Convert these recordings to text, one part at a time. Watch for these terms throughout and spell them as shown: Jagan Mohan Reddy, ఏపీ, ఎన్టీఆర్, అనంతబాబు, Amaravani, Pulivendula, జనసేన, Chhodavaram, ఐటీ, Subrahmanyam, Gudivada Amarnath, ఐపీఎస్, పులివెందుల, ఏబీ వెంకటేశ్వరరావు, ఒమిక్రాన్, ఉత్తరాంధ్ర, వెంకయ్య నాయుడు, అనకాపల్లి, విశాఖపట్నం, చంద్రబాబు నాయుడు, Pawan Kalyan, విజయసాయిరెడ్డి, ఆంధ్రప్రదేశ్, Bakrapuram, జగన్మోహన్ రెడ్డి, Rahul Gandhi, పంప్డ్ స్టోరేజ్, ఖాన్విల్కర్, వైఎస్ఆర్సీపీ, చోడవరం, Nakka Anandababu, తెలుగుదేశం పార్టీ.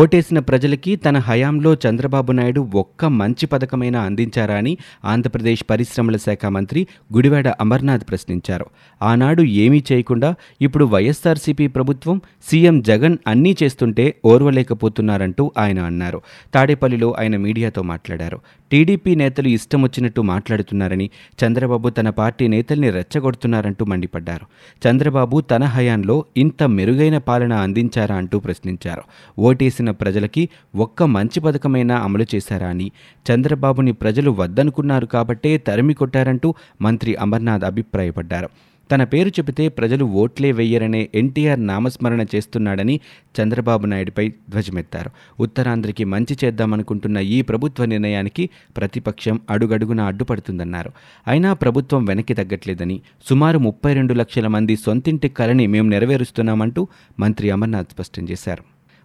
ఓటేసిన ప్రజలకి తన హయాంలో చంద్రబాబు నాయుడు ఒక్క మంచి పథకమైనా అందించారా అని ఆంధ్రప్రదేశ్ పరిశ్రమల శాఖ మంత్రి గుడివాడ అమర్నాథ్ ప్రశ్నించారు. ఆనాడు ఏమీ చేయకుండా ఇప్పుడు వైఎస్ఆర్సీపీ ప్రభుత్వం, సీఎం జగన్ అన్నీ చేస్తుంటే ఓర్వలేకపోతున్నారంటూ ఆయన అన్నారు. తాడేపల్లిలో ఆయన మీడియాతో మాట్లాడారు. టీడీపీ నేతలు ఇష్టం వచ్చినట్టు మాట్లాడుతున్నారని, చంద్రబాబు తన పార్టీ నేతల్ని రెచ్చగొడుతున్నారంటూ మండిపడ్డారు. చంద్రబాబు తన హయాంలో ఇంత మెరుగైన పాలన అందించారా అంటూ ప్రశ్నించారు. ఓటేసిన ప్రజలకి ఒక్క మంచి పథకమైనా అమలు చేశారా అని, చంద్రబాబుని ప్రజలు వద్దనుకున్నారు కాబట్టే తరిమి కొట్టారంటూ మంత్రి అమర్నాథ్ అభిప్రాయపడ్డారు. తన పేరు చెబితే ప్రజలు ఓట్లే వెయ్యరనే ఎన్టీఆర్ నామస్మరణ చేస్తున్నాడని చంద్రబాబు నాయుడుపై ధ్వజమెత్తారు. ఉత్తరాంధ్రకి మంచి చేద్దామనుకుంటున్న ఈ ప్రభుత్వ నిర్ణయానికి ప్రతిపక్షం అడుగడుగునా అడ్డుపడుతుందన్నారు. అయినా ప్రభుత్వం వెనక్కి తగ్గట్లేదని, సుమారు 32 లక్షల మంది సొంతింటి కలని మేము నెరవేరుస్తున్నామంటూ మంత్రి అమర్నాథ్ స్పష్టం చేశారు.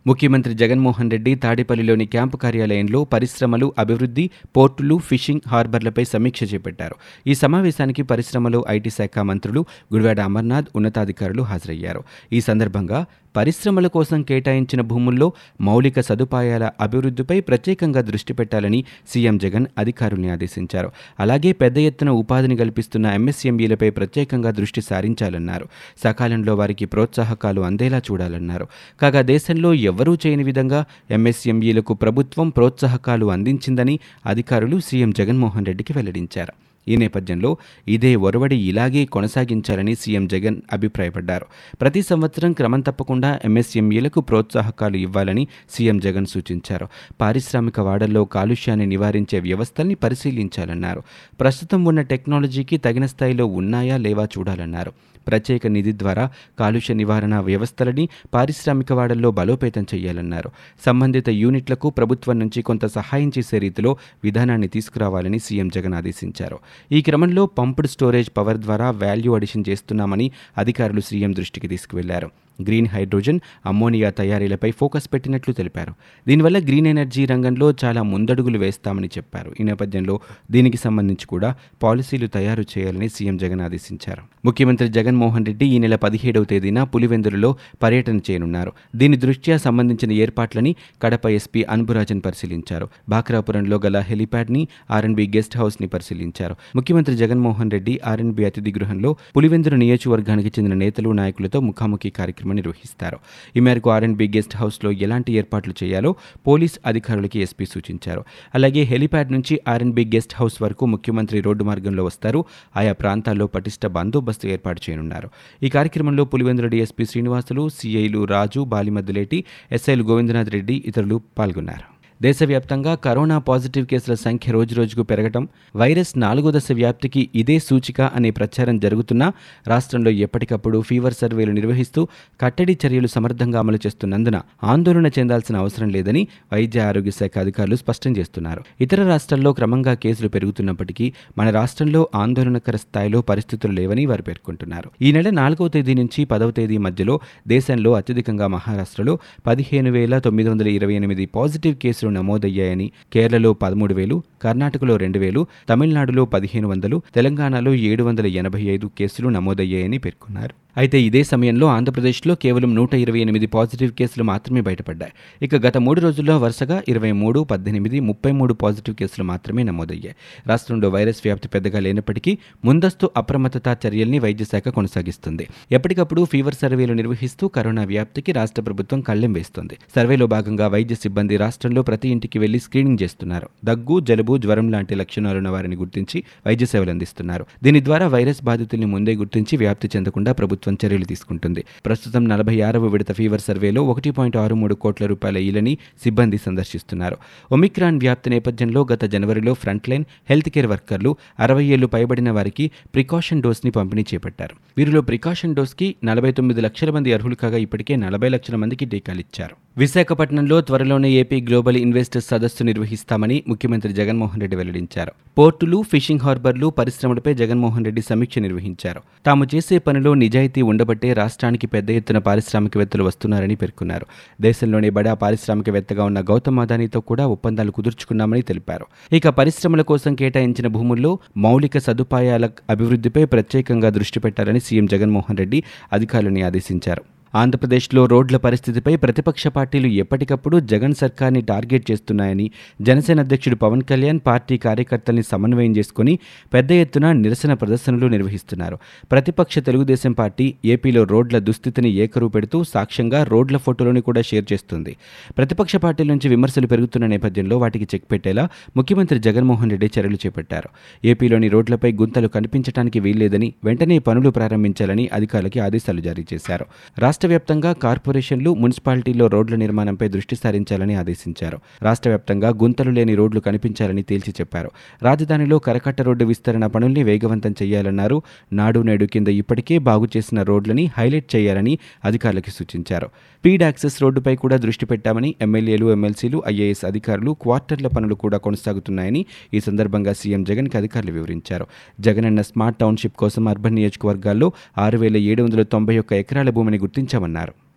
ముఖ్యమంత్రి జగన్మోహన్ రెడ్డి తాడేపల్లిలోని క్యాంపు కార్యాలయంలో పరిశ్రమలు, అభివృద్ధి, పోర్టులు, ఫిషింగ్ హార్బర్లపై సమీక్ష చేపట్టారు. ఈ సమావేశానికి పరిశ్రమలు, ఐటీ శాఖ మంత్రులు, గుడివాడ అమర్నాథ్ ఉన్నతాధికారులు హాజరయ్యారు. ఈ సందర్భంగా పరిశ్రమల కోసం కేటాయించిన భూముల్లో మౌలిక సదుపాయాల అభివృద్ధిపై ప్రత్యేకంగా దృష్టి పెట్టాలని సీఎం జగన్ అధికారుల్ని ఆదేశించారు. అలాగే పెద్ద ఎత్తున ఉపాధిని కల్పిస్తున్న ఎంఎస్ఎంఈలపై ప్రత్యేకంగా దృష్టి సారించాలన్నారు. సకాలంలో వారికి ప్రోత్సాహకాలు అందేలా చూడాలన్నారు. కాగా దేశంలో ఎవరూ చేయని విధంగా ఎంఎస్ఎంఈలకు ప్రభుత్వం ప్రోత్సాహకాలు అందించిందని అధికారులు సీఎం జగన్మోహన్ రెడ్డికి వెల్లడించారు. ఈ నేపథ్యంలో ఇదే ఒరవడి ఇలాగే కొనసాగించాలని సీఎం జగన్ అభిప్రాయపడ్డారు. ప్రతి సంవత్సరం క్రమం తప్పకుండా ఎంఎస్ఎంఈలకు ప్రోత్సాహకాలు ఇవ్వాలని సీఎం జగన్ సూచించారు. పారిశ్రామిక వాడల్లో కాలుష్యాన్ని నివారించే వ్యవస్థల్ని పరిశీలించాలన్నారు. ప్రస్తుతం ఉన్న టెక్నాలజీకి తగిన స్థాయిలో ఉన్నాయా లేవా చూడాలన్నారు. ప్రత్యేక నిధి ద్వారా కాలుష్య నివారణ వ్యవస్థలని పారిశ్రామిక వాడల్లో బలోపేతం చేయాలన్నారు. సంబంధిత యూనిట్లకు ప్రభుత్వం నుంచి కొంత సహాయం చేసే రీతిలో విధానాన్ని తీసుకురావాలని సీఎం జగన్ ఆదేశించారు. ఈ క్రమంలో పంప్డ్ స్టోరేజ్ పవర్ ద్వారా వాల్యూ అడిషన్ చేస్తున్నామని అధికారులు సీఎం దృష్టికి తీసుకువెళ్లారు. గ్రీన్ హైడ్రోజన్, అమ్మోనియా తయారీలపై ఫోకస్ పెట్టినట్లు తెలిపారు. దీనివల్ల గ్రీన్ ఎనర్జీ రంగంలో చాలా ముందడుగులు వేస్తామని చెప్పారు. ఈ నేపథ్యంలో దీనికి సంబంధించి కూడా పాలసీలు తయారు చేయాలని సీఎం జగన్ ఆదేశించారు. ముఖ్యమంత్రి జగన్మోహన్ రెడ్డి ఈ నెల 17వ తేదీన పులివెందులలో పర్యటన చేయనున్నారు. దీని దృష్ట్యా సంబంధించిన ఏర్పాట్లని కడప ఎస్పీ అనుబురాజన్ పరిశీలించారు. బాక్రాపురంలో గల హెలిప్యాడ్ని, ఆర్ఎన్బి గెస్ట్ హౌస్ని పరిశీలించారు. ముఖ్యమంత్రి జగన్మోహన్ రెడ్డి ఆర్ఎన్బి అతిథి గృహంలో పులివెందుల నియోజకవర్గానికి చెందిన నేతలు, నాయకులతో ముఖాముఖి కార్యక్రమం నిర్వహిస్తారు. ఈ మేరకు ఆర్ఎన్బి గెస్ట్ హౌస్లో ఎలాంటి ఏర్పాట్లు చేయాలో పోలీస్ అధికారులకి ఎస్పీ సూచించారు. అలాగే హెలిప్యాడ్ నుంచి ఆర్ఎన్బి గెస్ట్ హౌస్ వరకు ముఖ్యమంత్రి రోడ్డు మార్గంలో వస్తారు. ఆయా ప్రాంతాల్లో పటిష్ట బందోబస్తు ఏర్పాటు చేయనున్నారు. ఈ కార్యక్రమంలో పులివెందుల డీఎస్పీ శ్రీనివాసులు, సీఐలు రాజుబాలిమద్దులేటి, ఎస్ఐలు గోవిందనాథ్ రెడ్డి ఇతరులు పాల్గొన్నారు. దేశవ్యాప్తంగా కరోనా పాజిటివ్ కేసుల సంఖ్య రోజురోజుకు పెరగటం, వైరస్ 4వ దశ వ్యాప్తికి ఇదే సూచిక అనే ప్రచారం జరుగుతున్నా రాష్ట్రంలో ఎప్పటికప్పుడు ఫీవర్ సర్వేలు నిర్వహిస్తూ కట్టడి చర్యలు సమర్థంగా అమలు చేస్తున్నందున ఆందోళన చెందాల్సిన అవసరం లేదని వైద్య ఆరోగ్య శాఖ అధికారులు స్పష్టం చేస్తున్నారు. ఇతర రాష్ట్రాల్లో క్రమంగా కేసులు పెరుగుతున్నప్పటికీ మన రాష్ట్రంలో ఆందోళనకర స్థాయిలో పరిస్థితులు లేవని వారు పేర్కొంటున్నారు. ఈ నెల 4వ తేదీ నుంచి 10వ తేదీ మధ్యలో దేశంలో అత్యధికంగా మహారాష్ట్రలో 15,928 పాజిటివ్ కేసులు నమోదయ్యాయని, కేరళలో 13,000, కర్ణాటకలో 2,000, తమిళనాడులో 1,500, తెలంగాణలో 785 కేసులు నమోదయ్యాయని పేర్కొన్నారు. అయితే ఇదే సమయంలో ఆంధ్రప్రదేశ్లో కేవలం 128 పాజిటివ్ కేసులు మాత్రమే బయటపడ్డాయి. ఇక గత 3 రోజుల్లో వరుసగా 23, 18, 33 పాజిటివ్ కేసులు మాత్రమే నమోదయ్యాయి. రాష్ట్రంలో వైరస్ వ్యాప్తి పెద్దగా లేనప్పటికీ ముందస్తు అప్రమత్తత చర్యల్ని వైద్య శాఖ కొనసాగిస్తుంది. ఎప్పటికప్పుడు ఫీవర్ సర్వేలు నిర్వహిస్తూ కరోనా వ్యాప్తికి రాష్ట్ర ప్రభుత్వం కళ్లెం వేస్తుంది. సర్వేలో భాగంగా వైద్య సిబ్బంది రాష్ట్రంలో ప్రతి ఇంటికి వెళ్లి స్క్రీనింగ్ చేస్తున్నారు. దగ్గు, జలుబు, జ్వరం లాంటి లక్షణాలున్న వారిని గుర్తించి వైద్య సేవలు అందిస్తున్నారు. దీని ద్వారా వైరస్ బాధితుల్ని ముందే గుర్తించి వ్యాప్తి చెందకుండా ప్రభుత్వం చర్యలు తీసుకుంటుంది. ప్రస్తుతం 46వ విడత ఫీవర్ సర్వేలో 1.63 కోట్ల రూపాయల ఇళ్లని సిబ్బంది సందర్శిస్తున్నారు. ఒమిక్రాన్ వ్యాప్తి నేపథ్యంలో గత జనవరిలో ఫ్రంట్లైన్ హెల్త్ కేర్ వర్కర్లు 60 ఏళ్లు పైబడిన వారికి ప్రికాషన్ డోస్ని పంపిణీ చేపట్టారు. వీరిలో ప్రికాషన్ డోస్కి 49 లక్షల మంది అర్హులు కాగా ఇప్పటికే 40 లక్షల మందికి టీకాలిచ్చారు. విశాఖపట్నంలో త్వరలోనే ఏపీ గ్లోబల్ ఇన్వెస్టర్స్ సదస్సు నిర్వహిస్తామని ముఖ్యమంత్రి జగన్మోహన్ రెడ్డి వెల్లడించారు. పోర్టులు, ఫిషింగ్ హార్బర్లు, పరిశ్రమలపై జగన్మోహన్ రెడ్డి సమీక్ష నిర్వహించారు. తాము చేసే పనిలో నిజాయితీ ఉండబట్టే రాష్ట్రానికి పెద్ద ఎత్తున పారిశ్రామికవేత్తలు వస్తున్నారని పేర్కొన్నారు. దేశంలోనే బడా పారిశ్రామికవేత్తగా ఉన్న గౌతమ్ అదానీతో కూడా ఒప్పందాలు కుదుర్చుకున్నామని తెలిపారు. ఇక పరిశ్రమల కోసం కేటాయించిన భూముల్లో మౌలిక సదుపాయాల అభివృద్ధిపై ప్రత్యేకంగా దృష్టి పెట్టాలని సీఎం జగన్మోహన్ రెడ్డి అధికారులను ఆదేశించారు. ఆంధ్రప్రదేశ్లో రోడ్ల పరిస్థితిపై ప్రతిపక్ష పార్టీలు ఎప్పటికప్పుడు జగన్ సర్కార్ని టార్గెట్ చేస్తున్నాయని జనసేన అధ్యక్షుడు పవన్ కళ్యాణ్ పార్టీ కార్యకర్తల్ని సమన్వయం చేసుకుని పెద్ద ఎత్తున నిరసన ప్రదర్శనలు నిర్వహిస్తున్నారు. ప్రతిపక్ష తెలుగుదేశం పార్టీ ఏపీలో రోడ్ల దుస్థితిని ఏకరువు పెడుతూ సాక్ష్యంగా రోడ్ల ఫోటోలను కూడా షేర్ చేస్తుంది. ప్రతిపక్ష పార్టీల నుంచి విమర్శలు పెరుగుతున్న నేపథ్యంలో వాటికి చెక్ పెట్టేలా ముఖ్యమంత్రి జగన్మోహన్ రెడ్డి చర్యలు చేపట్టారు. ఏపీలోని రోడ్లపై గుంతలు కనిపించడానికి వీల్లేదని వెంటనే పనులు ప్రారంభించాలని అధికారులకి ఆదేశాలు జారీ చేశారు. రాష్ట్రవ్యాప్తంగా కార్పొరేషన్లు, మున్సిపాలిటీల్లో రోడ్ల నిర్మాణంపై దృష్టి సారించాలని ఆదేశించారు. రాష్ట్రవ్యాప్తంగా గుంతలు లేని రోడ్లు కనిపించాలని తేల్చి చెప్పారు. రాజధానిలో కరకట్ట రోడ్డు విస్తరణ పనుల్ని వేగవంతం చేయాలన్నారు. నాడు నేడు కింద ఇప్పటికే బాగు చేసిన రోడ్లని హైలైట్ చేయాలని అధికారులకు సూచించారు. స్పీడ్ యాక్సెస్ రోడ్డుపై కూడా దృష్టి పెట్టామని ఎమ్మెల్యేలు, ఎమ్మెల్సీలు, ఐఏఎస్ అధికారులు క్వార్టర్ల పనులు కూడా కొనసాగుతున్నాయని ఈ సందర్భంగా సీఎం జగన్ కి అధికారులు వివరించారు. జగనన్న స్మార్ట్ టౌన్షిప్ కోసం అర్బన్ నియోజకవర్గాల్లో 6,791 ఎకరాల భూమిని గుర్తించారు.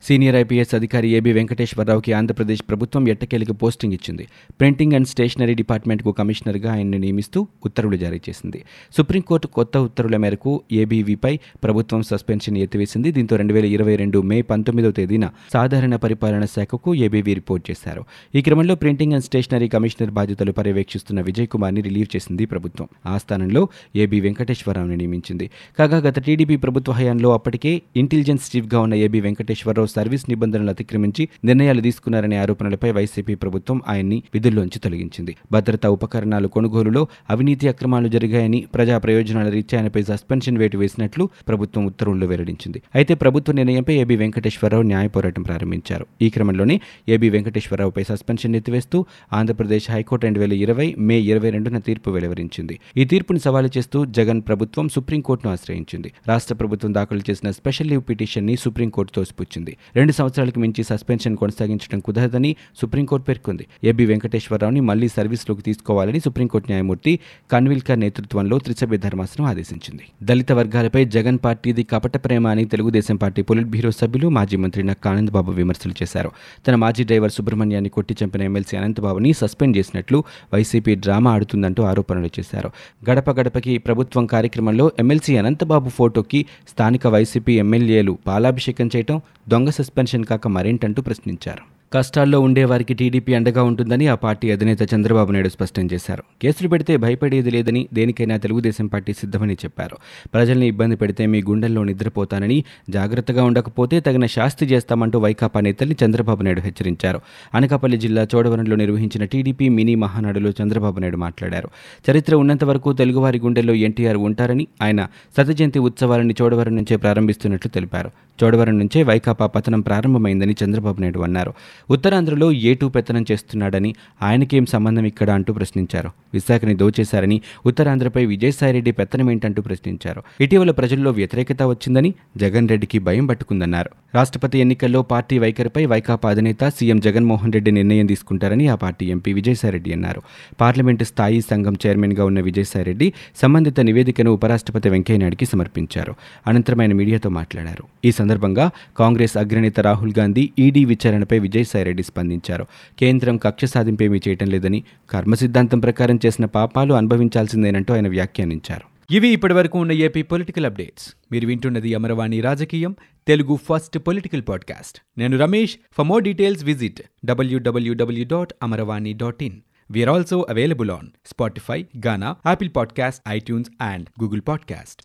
సీనియర్ ఐపీఎస్ అధికారి ఏబీ వెంకటేశ్వరరావుకి ఆంధ్రప్రదేశ్ ప్రభుత్వం ఎట్టకేలకు పోస్టింగ్ ఇచ్చింది. ప్రింటింగ్ అండ్ స్టేషనరీ డిపార్ట్మెంట్కు కమిషనర్గా ఆయన్ని నియమిస్తూ ఉత్తర్వులు జారీ చేసింది. సుప్రీంకోర్టు కొత్త ఉత్తర్వుల మేరకు ఏబీవీపై ప్రభుత్వం సస్పెన్షన్ ఎత్తివేసింది. దీంతో 2022 మే 19వ తేదీన సాధారణ పరిపాలన శాఖకు ఏబీవీ రిపోర్ట్ చేశారు. ఈ క్రమంలో ప్రింటింగ్ అండ్ స్టేషనరీ కమిషనర్ బాధ్యతలు పర్యవేక్షిస్తున్న విజయ్ కుమార్ని రిలీవ్ చేసింది ప్రభుత్వం. ఆ స్థానంలో ఏబీ వెంకటేశ్వరరావుని నియమించింది. కాగా గత టీడీపీ ప్రభుత్వ హయాంలో అప్పటికే ఇంటెలిజెన్స్ చీఫ్గా ఉన్న ఏబీ వెంకటేశ్వరరావు సర్వీస్ నిబంధనలు అతిక్రమించి నిర్ణయాలు తీసుకున్నారనే ఆరోపణలపై వైసీపీ ప్రభుత్వం ఆయన్ని విధుల్లోంచి తొలగించింది. భద్రతా ఉపకరణాలు కొనుగోలులో అవినీతి, అక్రమాలు జరిగాయని, ప్రజా ప్రయోజనాల రీత్యా ఆయనపై సస్పెన్షన్ వేటు వేసినట్లు ప్రభుత్వం ఉత్తర్వుల్లో వెల్లడించింది. అయితే ప్రభుత్వ నిర్ణయంపై ఏబీ వెంకటేశ్వరరావు న్యాయ పోరాటం ప్రారంభించారు. ఈ క్రమంలోనే ఏబీ వెంకటేశ్వరరావుపై సస్పెన్షన్ ఎత్తివేస్తూ ఆంధ్రప్రదేశ్ హైకోర్టు 2020 మే 22న తీర్పు వెలువరించింది. ఈ తీర్పును సవాలు చేస్తూ జగన్ ప్రభుత్వం సుప్రీంకోర్టును ఆశ్రయించింది. రాష్ట్ర ప్రభుత్వం దాఖలు చేసిన స్పెషల్ లీవ్ పిటిషన్ని సుప్రీంకోర్టు తోసిపుచ్చింది. 2 సంవత్సరాలకు మించి సస్పెన్షన్ కొనసాగించడం కుదరదని సుప్రీంకోర్టు పేర్కొంది. ఏబీ వెంకటేశ్వరరావుని మళ్లీ సర్వీసులోకి తీసుకోవాలని సుప్రీంకోర్టు న్యాయమూర్తి ఖాన్విల్కర్ నేతృత్వంలో త్రిసభ్య ధర్మాసనం ఆదేశించింది. దళిత వర్గాలపై జగన్ పార్టీది కపట ప్రేమ అని తెలుగుదేశం పార్టీ పొలిట్ బ్యూరో సభ్యులు మాజీ మంత్రి నక్కా ఆనందబాబు విమర్శలు చేశారు. తన మాజీ డ్రైవర్ సుబ్రహ్మణ్యాన్ని కొట్టి చంపిన ఎమ్మెల్సీ అనంతబాబుని సస్పెండ్ చేసినట్లు వైసీపీ డ్రామా ఆడుతుందంటూ ఆరోపణలు చేశారు. గడప గడపకి ప్రభుత్వం కార్యక్రమంలో ఎమ్మెల్సీ అనంతబాబు ఫోటోకి స్థానిక వైసీపీ ఎమ్మెల్యేలు పాలాభిషేకం చేయటం దొంగ సస్పెన్షన్ కాక మరేంటంటూ ప్రశ్నించారు. కష్టాల్లో ఉండేవారికి టీడీపీ అండగా ఉంటుందని ఆ పార్టీ అధినేత చంద్రబాబు నాయుడు స్పష్టం చేశారు. కేసులు పెడితే భయపడేది లేదని, దేనికైనా తెలుగుదేశం పార్టీ సిద్ధమని చెప్పారు. ప్రజల్ని ఇబ్బంది పెడితే మీ గుండెల్లో నిద్రపోతానని, జాగ్రత్తగా ఉండకపోతే తగిన శాస్తి చేస్తామంటూ వైకాపా నేతల్ని చంద్రబాబు నాయుడు హెచ్చరించారు. అనకాపల్లి జిల్లా చోడవరంలో నిర్వహించిన టీడీపీ మినీ మహానాడులో చంద్రబాబు నాయుడు మాట్లాడారు. చరిత్ర ఉన్నంత వరకు తెలుగువారి గుండెల్లో ఎన్టీఆర్ ఉంటారని ఆయన శతజయంతి ఉత్సవాలని చోడవరం నుంచే ప్రారంభిస్తున్నట్లు తెలిపారు. చోడవరం నుంచే వైకాపా పతనం ప్రారంభమైందని చంద్రబాబు నాయుడు అన్నారు. ఉత్తరాంధ్రలో ఏటూ పెత్తనం చేస్తున్నాడని, ఆయనకేం సంబంధం ఇక్కడ అంటూ ప్రశ్నించారు. విశాఖని దోచేశారని, ఉత్తరాంధ్రపై విజయసాయిరెడ్డి పెత్తనమేంటంటూ ప్రశ్నించారు. ఇటీవల ప్రజల్లో వ్యతిరేకత వచ్చిందని, జగన్ రెడ్డికి భయం పట్టుకుందన్నారు. రాష్ట్రపతి ఎన్నికల్లో పార్టీ వైఖరిపై వైకాపా అధినేత సీఎం జగన్మోహన్ రెడ్డి నిర్ణయం తీసుకుంటారని ఆ పార్టీ ఎంపీ విజయసాయిరెడ్డి అన్నారు. పార్లమెంటు స్థాయి సంఘం చైర్మన్గా ఉన్న విజయసాయిరెడ్డి సంబంధిత నివేదికను ఉపరాష్ట్రపతి వెంకయ్య నాయుడుకి సమర్పించారు. అనంతరం ఆయన మీడియాతో మాట్లాడారు. ఈ సందర్భంగా కాంగ్రెస్ అగ్రనేత రాహుల్ గాంధీ ఈడీ విచారణపై విజయసాయిరెడ్డి స్పందించారు. కేంద్రం కక్ష సాధింపేమీ చేయటం లేదని, కర్మసిద్ధాంతం ప్రకారం చేసిన పాపాలు అనుభవించాల్సిందేనంటూ ఆయన వ్యాఖ్యానించారు. ఇవి ఇప్పటివరకు ఉన్న ఏపీ పొలిటికల్ అప్డేట్స్. మీరు వింటున్నది అమరవాణి రాజకీయం, తెలుగు ఫస్ట్ పొలిటికల్ పాడ్కాస్ట్. నేను Ramesh. For more details visit www.amaravani.in. We are also available on Spotify, Gaana, Apple Podcasts, iTunes and Google Podcasts.